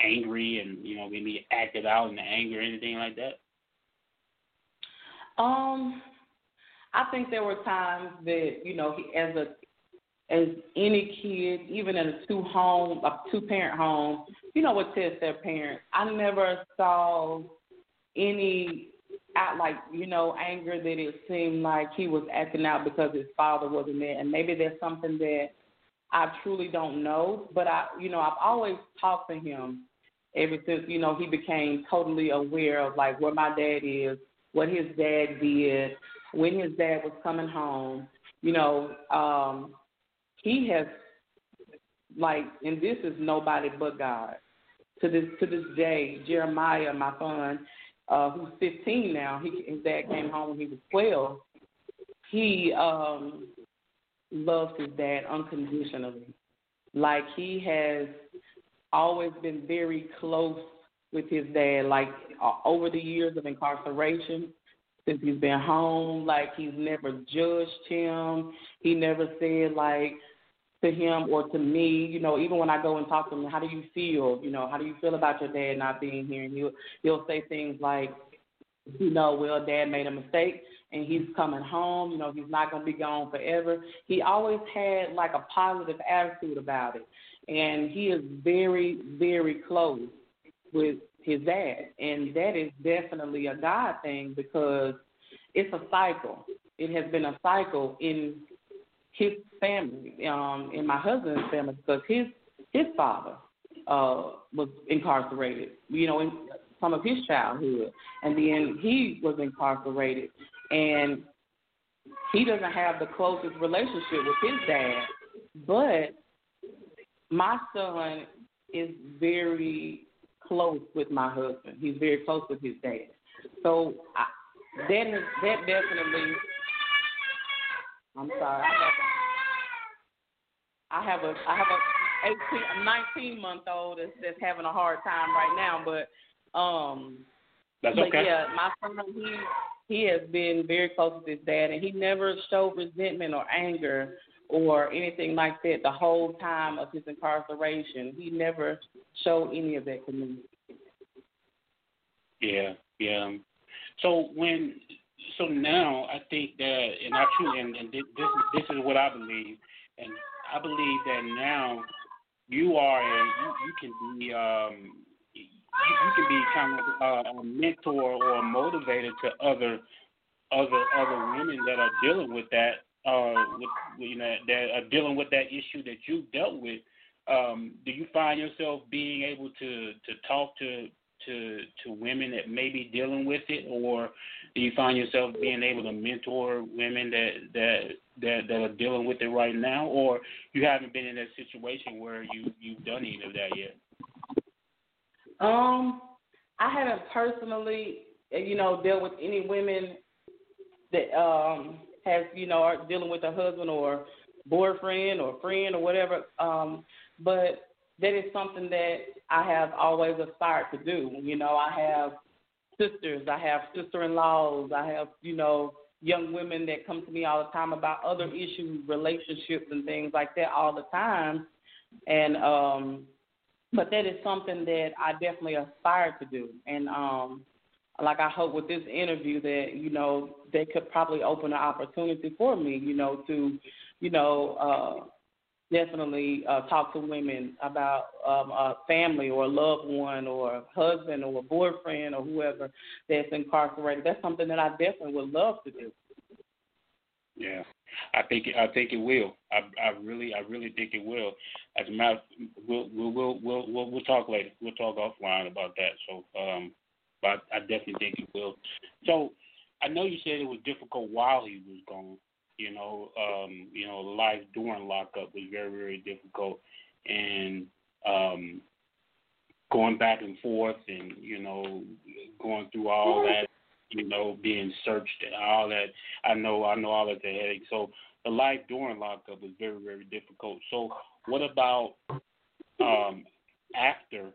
angry and, maybe acted out in the anger or anything like that? I think there were times that, he, as any kid, even in a two-parent home, would test their parents. I never saw any out like, anger that it seemed like he was acting out because his father wasn't there. And maybe there's something that I truly don't know, but I've always talked to him ever since, he became totally aware of like where my dad is, what his dad did, when his dad was coming home. He has and this is nobody but God. To this day, Jeremiah, my son, who's 15 now, his dad came home when he was 12. He loves his dad unconditionally. Like, he has always been very close with his dad, over the years of incarceration, since he's been home, he's never judged him. He never said, to him or to me, even when I go and talk to him, how do you feel? How do you feel about your dad not being here? And he'll say things like, well, Dad made a mistake, and he's coming home, he's not going to be gone forever. He always had, a positive attitude about it, and he is very, very close with his dad, and that is definitely a God thing because it's a cycle. It has been a cycle in his family, in my husband's family, because his father was incarcerated, in some of his childhood, and then he was incarcerated. And he doesn't have the closest relationship with his dad, but my son is very close with my husband. He's very close with his dad. So that definitely, I'm sorry, I have a 19-month-old that's having a hard time right now, but that's okay. But yeah, my son, he has been very close with his dad, and he never showed resentment or anger or anything like that the whole time of his incarceration. He never showed any of that to me. Yeah. So now I think that, and I truly, and this is what I believe, and I believe that now you can be. You can be kind of a mentor or a motivator to other women that are dealing with that, that are dealing with that issue that you've dealt with. Do you find yourself being able to talk to women that may be dealing with it, or do you find yourself being able to mentor women that are dealing with it right now, or you haven't been in that situation where you've done any of that yet? I haven't personally, dealt with any women that has, you know, are dealing with a husband or boyfriend or friend or whatever. But that is something that I have always aspired to do. You know, I have sisters, I have sister-in-laws, I have, you know, young women that come to me all the time about other issues, relationships and things like that all the time. And, but that is something that I definitely aspire to do. And, like I hope with this interview that, you know, they could probably open an opportunity for me, you know, to, you know, definitely talk to women about a family or a loved one or a husband or a boyfriend or whoever that's incarcerated. That's something that I definitely would love to do. Yeah, I think it will. I really think it will. As a matter, we'll talk later. We'll talk offline about that. So, but I definitely think it will. So, I know you said it was difficult while he was gone. You know, life during lockup was very, very difficult, and going back and forth, and you know, going through all that, you know, being searched and all that. I know all that's a headache. So the life during lockup was very, very difficult. So what about after?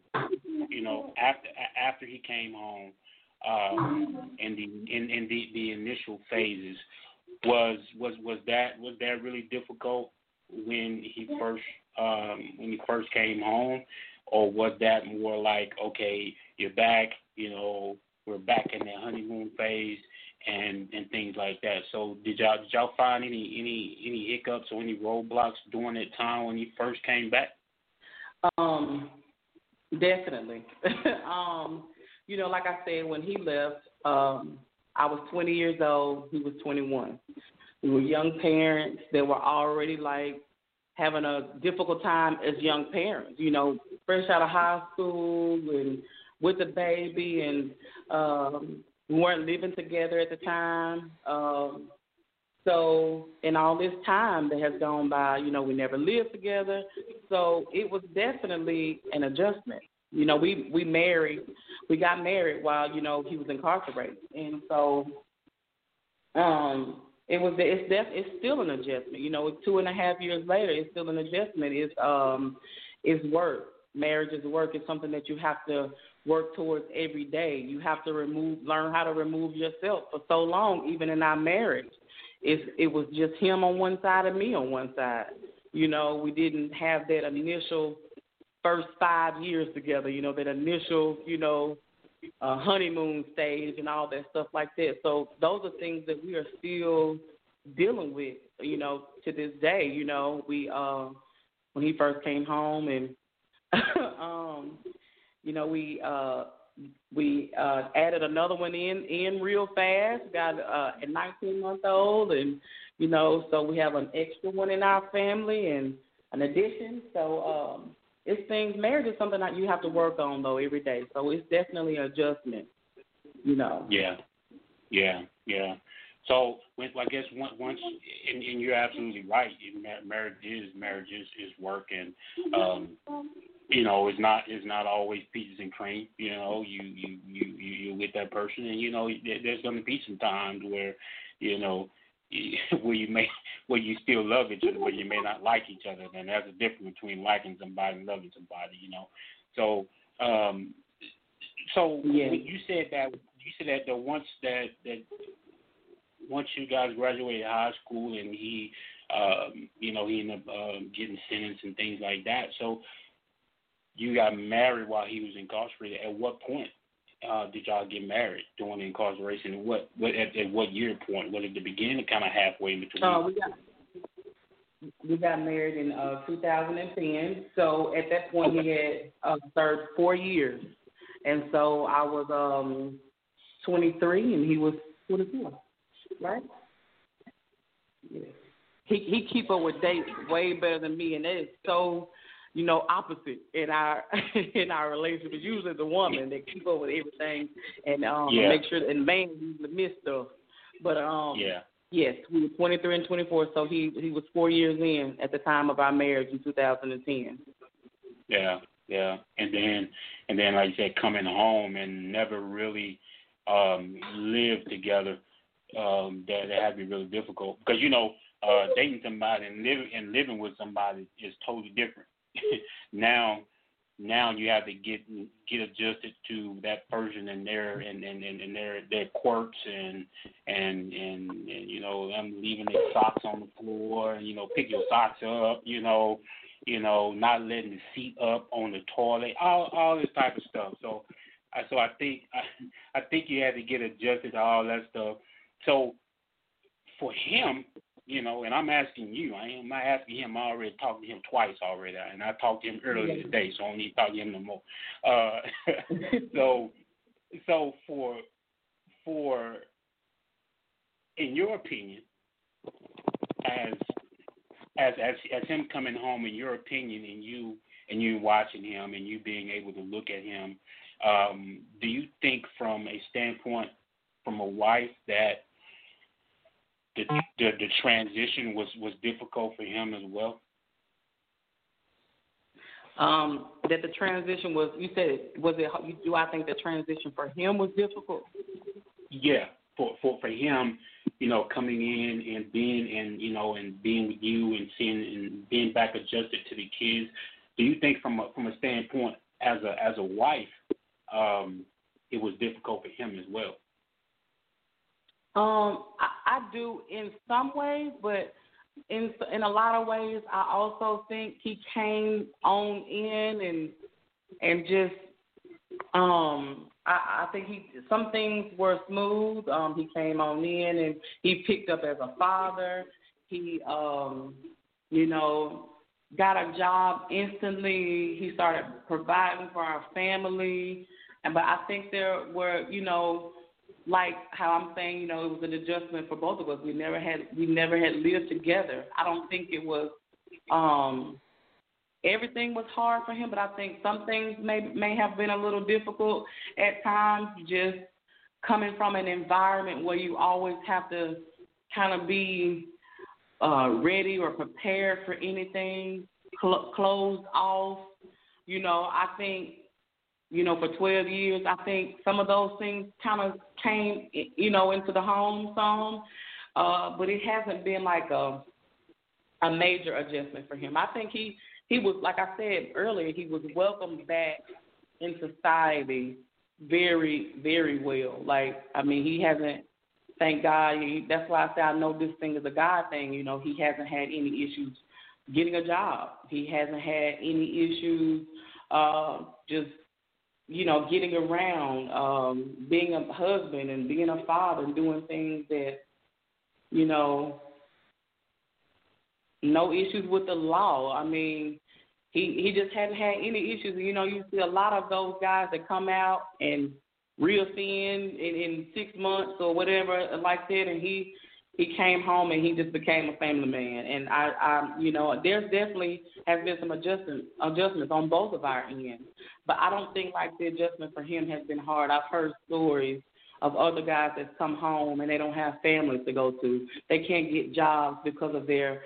You know, after he came home, in the initial phases. Was that really difficult when he first came home, or was that more like, okay, you're back, you know, we're back in the honeymoon phase and things like that? So did y'all find any hiccups or any roadblocks during that time when he first came back? Definitely. You know, like I said, when he left, I was 20 years old. He was 21. We were young parents that were already, like, having a difficult time as young parents, you know, fresh out of high school and with a baby, and we weren't living together at the time. So in all this time that has gone by, you know, we never lived together. So it was definitely an adjustment. You know, we got married while, you know, he was incarcerated. And so it's still an adjustment. You know, 2.5 years later, it's still an adjustment. It's work. Marriage is work. It's something that you have to work towards every day. You have to learn how to remove yourself. For so long, even in our marriage, it was just him on one side and me on one side. You know, we didn't have that initial first 5 years together, you know, that initial, you know, honeymoon stage and all that stuff like that. So those are things that we are still dealing with, you know, to this day. You know, we when he first came home, and you know, we added another one in real fast. Got a 19-month-old, and you know, so we have an extra one in our family and an addition. So it's things, marriage is something that you have to work on, though, every day. So it's definitely an adjustment, you know. Yeah. So I guess once, and you're absolutely right, marriage is work, and, you know, it's not always peaches and cream. You know, you're with that person, and, you know, there's going to be some times where, you know, where you still love each other, but you may not like each other. Then there's a difference between liking somebody and loving somebody, you know. So, yeah. You said that once you guys graduated high school and he, you know, he ended up getting sentenced and things like that. So you got married while he was incarcerated. At what point? Did y'all get married during the incarceration? And at what year point? Was it the beginning, kind of halfway in between? We got married in 2010. So at that point, we had served 4 years, and so I was 23, and he was 24. Right? Yeah. He keep up with dates way better than me, and that is so, you know, opposite in our relationship. Usually the woman that keep up with everything and make sure, and man usually miss stuff. But yes, we were 23 and 24, so he was 4 years in at the time of our marriage in 2010. Yeah. And then like you said, coming home and never really lived together. that have it really difficult because you know dating somebody and living with somebody is totally different. Now you have to get adjusted to that person and their quirks and you know them leaving their socks on the floor and you know pick your socks up you know not letting the seat up on the toilet all this type of stuff. So I think you had to get adjusted to all that stuff. So for him, you know, and I'm asking you, I am not asking him. I already talked to him twice already, and I talked to him earlier today, so I don't need to talk to him no more. So for in your opinion, as him coming home, in your opinion, and you watching him, and you being able to look at him. Do you think from a standpoint from a wife that the transition was difficult for him as well? That the transition was, you said, do I think the transition for him was difficult? Yeah, for him, you know, coming in and being with you and seeing and being back adjusted to the kids. Do you think from a standpoint as a wife, it was difficult for him as well? I do in some ways, but in a lot of ways, I also think he came on in and just I think some things were smooth. He came on in and he picked up as a father. He you know, got a job instantly. He started providing for our family. But I think there were, you know, like how I'm saying, you know, it was an adjustment for both of us. We never had lived together. I don't think it was everything was hard for him, but I think some things may have been a little difficult at times, just coming from an environment where you always have to kind of be ready or prepared for anything, closed off. You know, I think, you know, for 12 years, I think some of those things kind of came, you know, into the home some, but it hasn't been like a major adjustment for him. I think he was, like I said earlier, he was welcomed back in society very, very well. Like, I mean, he hasn't, thank God, that's why I say I know this thing is a God thing. You know, he hasn't had any issues getting a job. He hasn't had any issues just, you know, getting around, being a husband and being a father and doing things that, you know, no issues with the law. I mean, he just hadn't had any issues. You know, you see a lot of those guys that come out and re-offend in 6 months or whatever like that, and he came home and he just became a family man. And, I you know, there's definitely has been some adjustments on both of our ends. But I don't think, like, the adjustment for him has been hard. I've heard stories of other guys that come home and they don't have families to go to. They can't get jobs because of their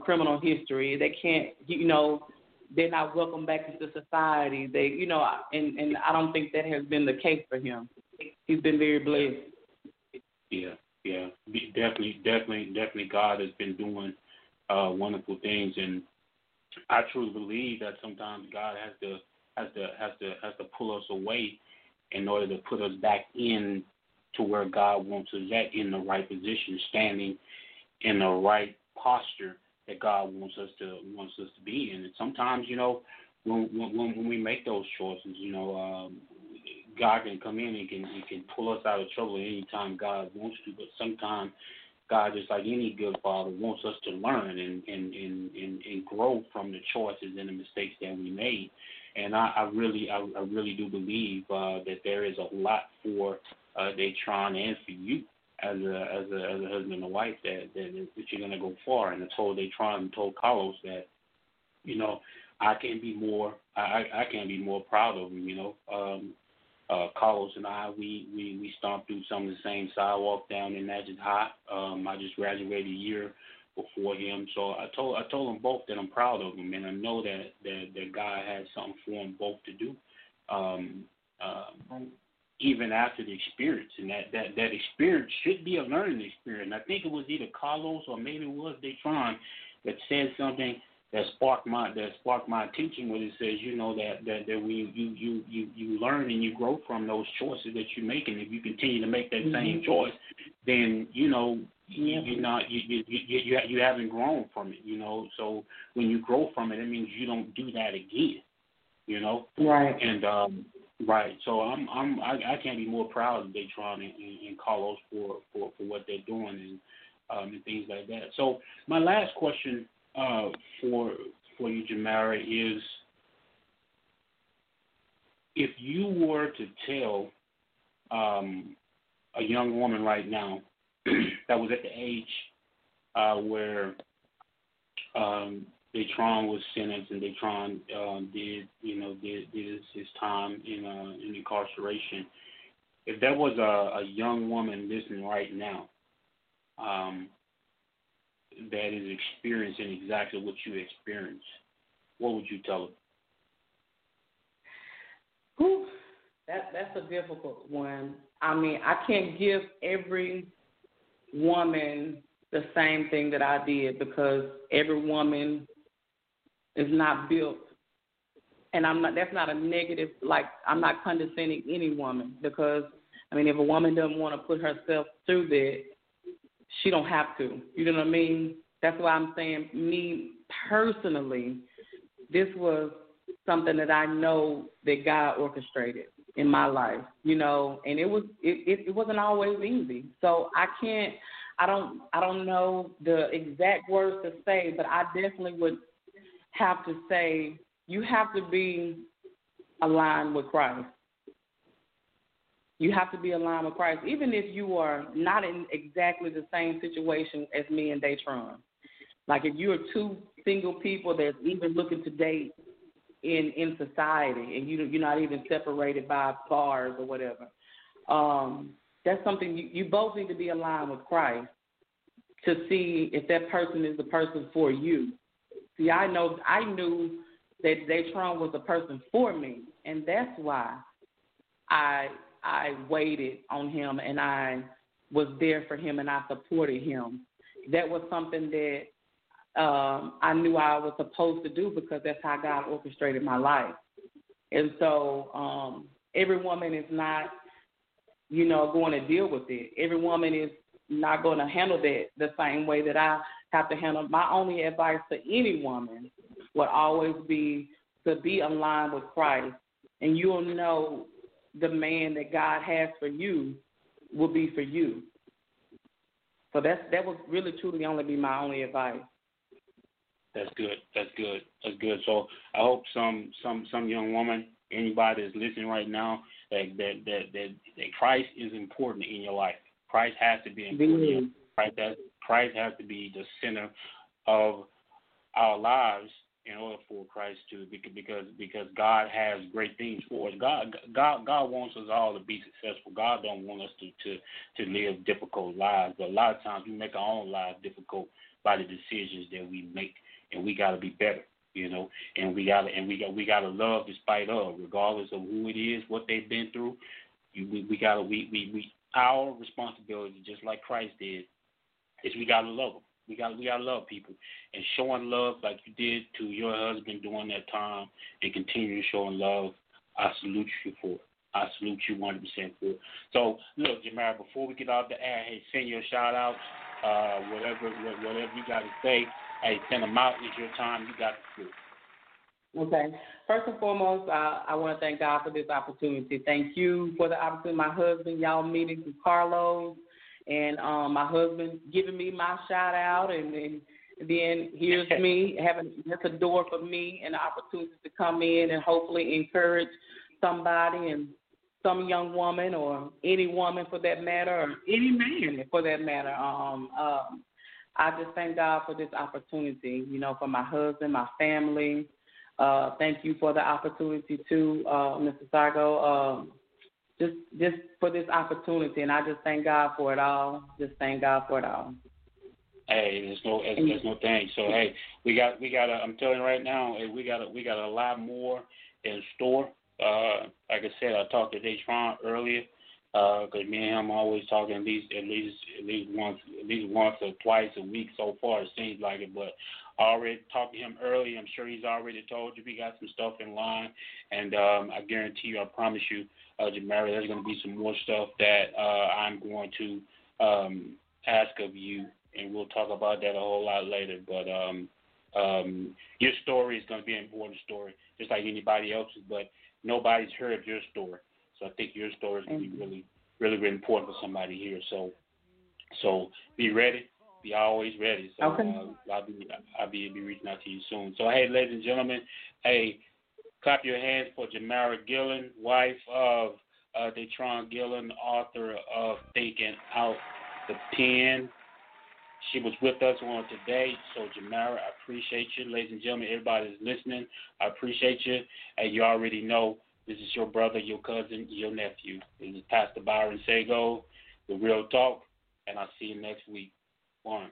criminal history. They can't, you know, they're not welcome back into society. They, you know, and I don't think that has been the case for him. He's been very blessed. Yeah. Yeah, definitely God has been doing wonderful things, and I truly believe that sometimes God has to pull us away in order to put us back in to where God wants us at, in the right position, standing in the right posture that God wants us to be in. And sometimes, you know, when we make those choices, you know, God can come in and he can pull us out of trouble anytime God wants to, but sometimes God, just like any good father, wants us to learn and grow from the choices and the mistakes that we made. And I really do believe that there is a lot for Datron and for you as a husband and wife that you're gonna go far. And I told Datron and told Carlos that, you know, I can't be more proud of him, you know. Carlos and I, we stomped through some of the same sidewalk down in Natchez High. I just graduated a year before him, so I told them both that I'm proud of them, and I know that God has something for them both to do. even after the experience. And that experience should be a learning experience. I think it was either Carlos or maybe it was Datron that said something that sparked my attention when it says, you know, that you learn and you grow from those choices that you make, and if you continue to make that same choice, then you haven't grown from it, you know. So when you grow from it, it means you don't do that again, you know. Right. And right. So I can't be more proud of Datron and Carlos for what they're doing and things like that. So my last question for you, Jamara, is if you were to tell a young woman right now that was at the age where Datron was sentenced and Datron did his time in incarceration, if there was a young woman listening right now that is experiencing exactly what you experienced, what would you tell them? Ooh, that's a difficult one. I mean, I can't give every woman the same thing that I did, because every woman is not built. And that's not a negative, like I'm not condescending any woman, because I mean, if a woman doesn't want to put herself through that, she don't have to. You know what I mean? That's why I'm saying, me personally, this was something that I know that God orchestrated in my life, you know, and it wasn't always easy. So I don't know the exact words to say, but I definitely would have to say you have to be aligned with Christ. You have to be aligned with Christ, even if you are not in exactly the same situation as me and Datron. Like if you are two single people that's even looking to date in society, and you're not even separated by bars or whatever, that's something you both need to be aligned with Christ to see if that person is the person for you. See, I knew that Datron was the person for me, and that's why I waited on him, and I was there for him, and I supported him. That was something that I knew I was supposed to do, because that's how God orchestrated my life. And so every woman is not, you know, going to deal with it. Every woman is not going to handle that the same way that I have to handle. My only advice to any woman would always be to be aligned with Christ, and you'll know the man that God has for you will be for you. So that was really truly only be my only advice. That's good. So I hope some young woman, anybody that's listening right now, that Christ is important in your life. Christ has to be important. Christ has to be the center of our lives, in order for Christ to, because God has great things for us. God wants us all to be successful. God don't want us to live difficult lives. But a lot of times we make our own lives difficult by the decisions that we make, and we got to be better, you know. And we got to love despite of, regardless of who it is, what they've been through. Our responsibility, just like Christ did, is we got to love them. We gotta love people, and showing love like you did to your husband during that time, and continuing showing love. I salute you for it. I salute you 100% for it. So look, Jamara, before we get off the air, hey, send your shout outs, whatever you gotta say. Hey, send them out. It's your time. You got to do it. Okay. First and foremost, I want to thank God for this opportunity. Thank you for the opportunity. My husband, y'all meeting with Carlos. And my husband giving me my shout out, and then here's me that's a door for me and the opportunity to come in and hopefully encourage somebody, and some young woman or any woman for that matter, or any man for that matter. I just thank God for this opportunity, you know, for my husband, my family. Thank you for the opportunity too, Mr. Sago. Just for this opportunity, and I just thank God for it all. Hey, there's no thing. So hey, we got I'm telling you right now, hey, we got a lot more in store. Like I said, I talked to Datron earlier, because me and him always talking at least once or twice a week so far, it seems like it. But I already talked to him earlier. I'm sure he's already told you we got some stuff in line, and I guarantee you, I promise you, Jamara, there's going to be some more stuff that I'm going to ask of you, and we'll talk about that a whole lot later. But your story is going to be an important story, just like anybody else's, but nobody's heard your story. So I think your story is going to be really, really, really important for somebody here. So be ready. Be always ready. So okay. I'll be reaching out to you soon. So, hey, ladies and gentlemen, hey, clap your hands for Jamara Gillen, wife of Datron Gillen, author of Thinking Out the Pen. She was with us on today. So, Jamara, I appreciate you. Ladies and gentlemen, everybody that's listening, I appreciate you. And you already know this is your brother, your cousin, your nephew. This is Pastor Byron Sago, The Real Talk, and I'll see you next week. One.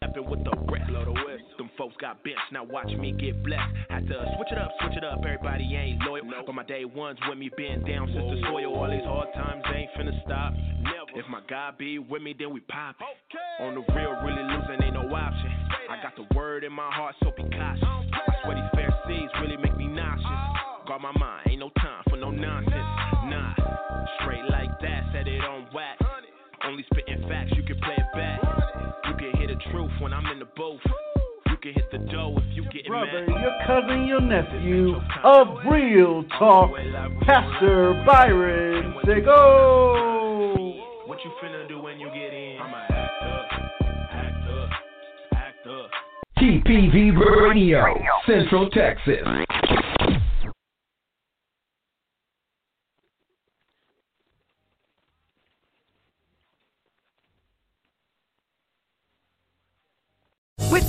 With the rest of the West, them folks got benched. Now watch me get blessed. Had to switch it up. Everybody ain't loyal, but my day ones with me been down since the soil. All these hard times ain't finna stop. Never. If my God be with me, then we pop it. Okay. On the real, really losing ain't no option. I got the word in my heart, so be cautious. I swear these Pharisees really make me nauseous. Guard my mind, ain't no time for no nonsense. Nah, straight like that, set it on wax. Only spitting facts, you can play it back. You can hear the truth when I'm in the booth. You can hit the dough if you get mad. Brother, your cousin, your nephew of Real Talk, Pastor Byron Sago. What you finna do when you get in? I'ma act up. TPV Radio, Central Texas. With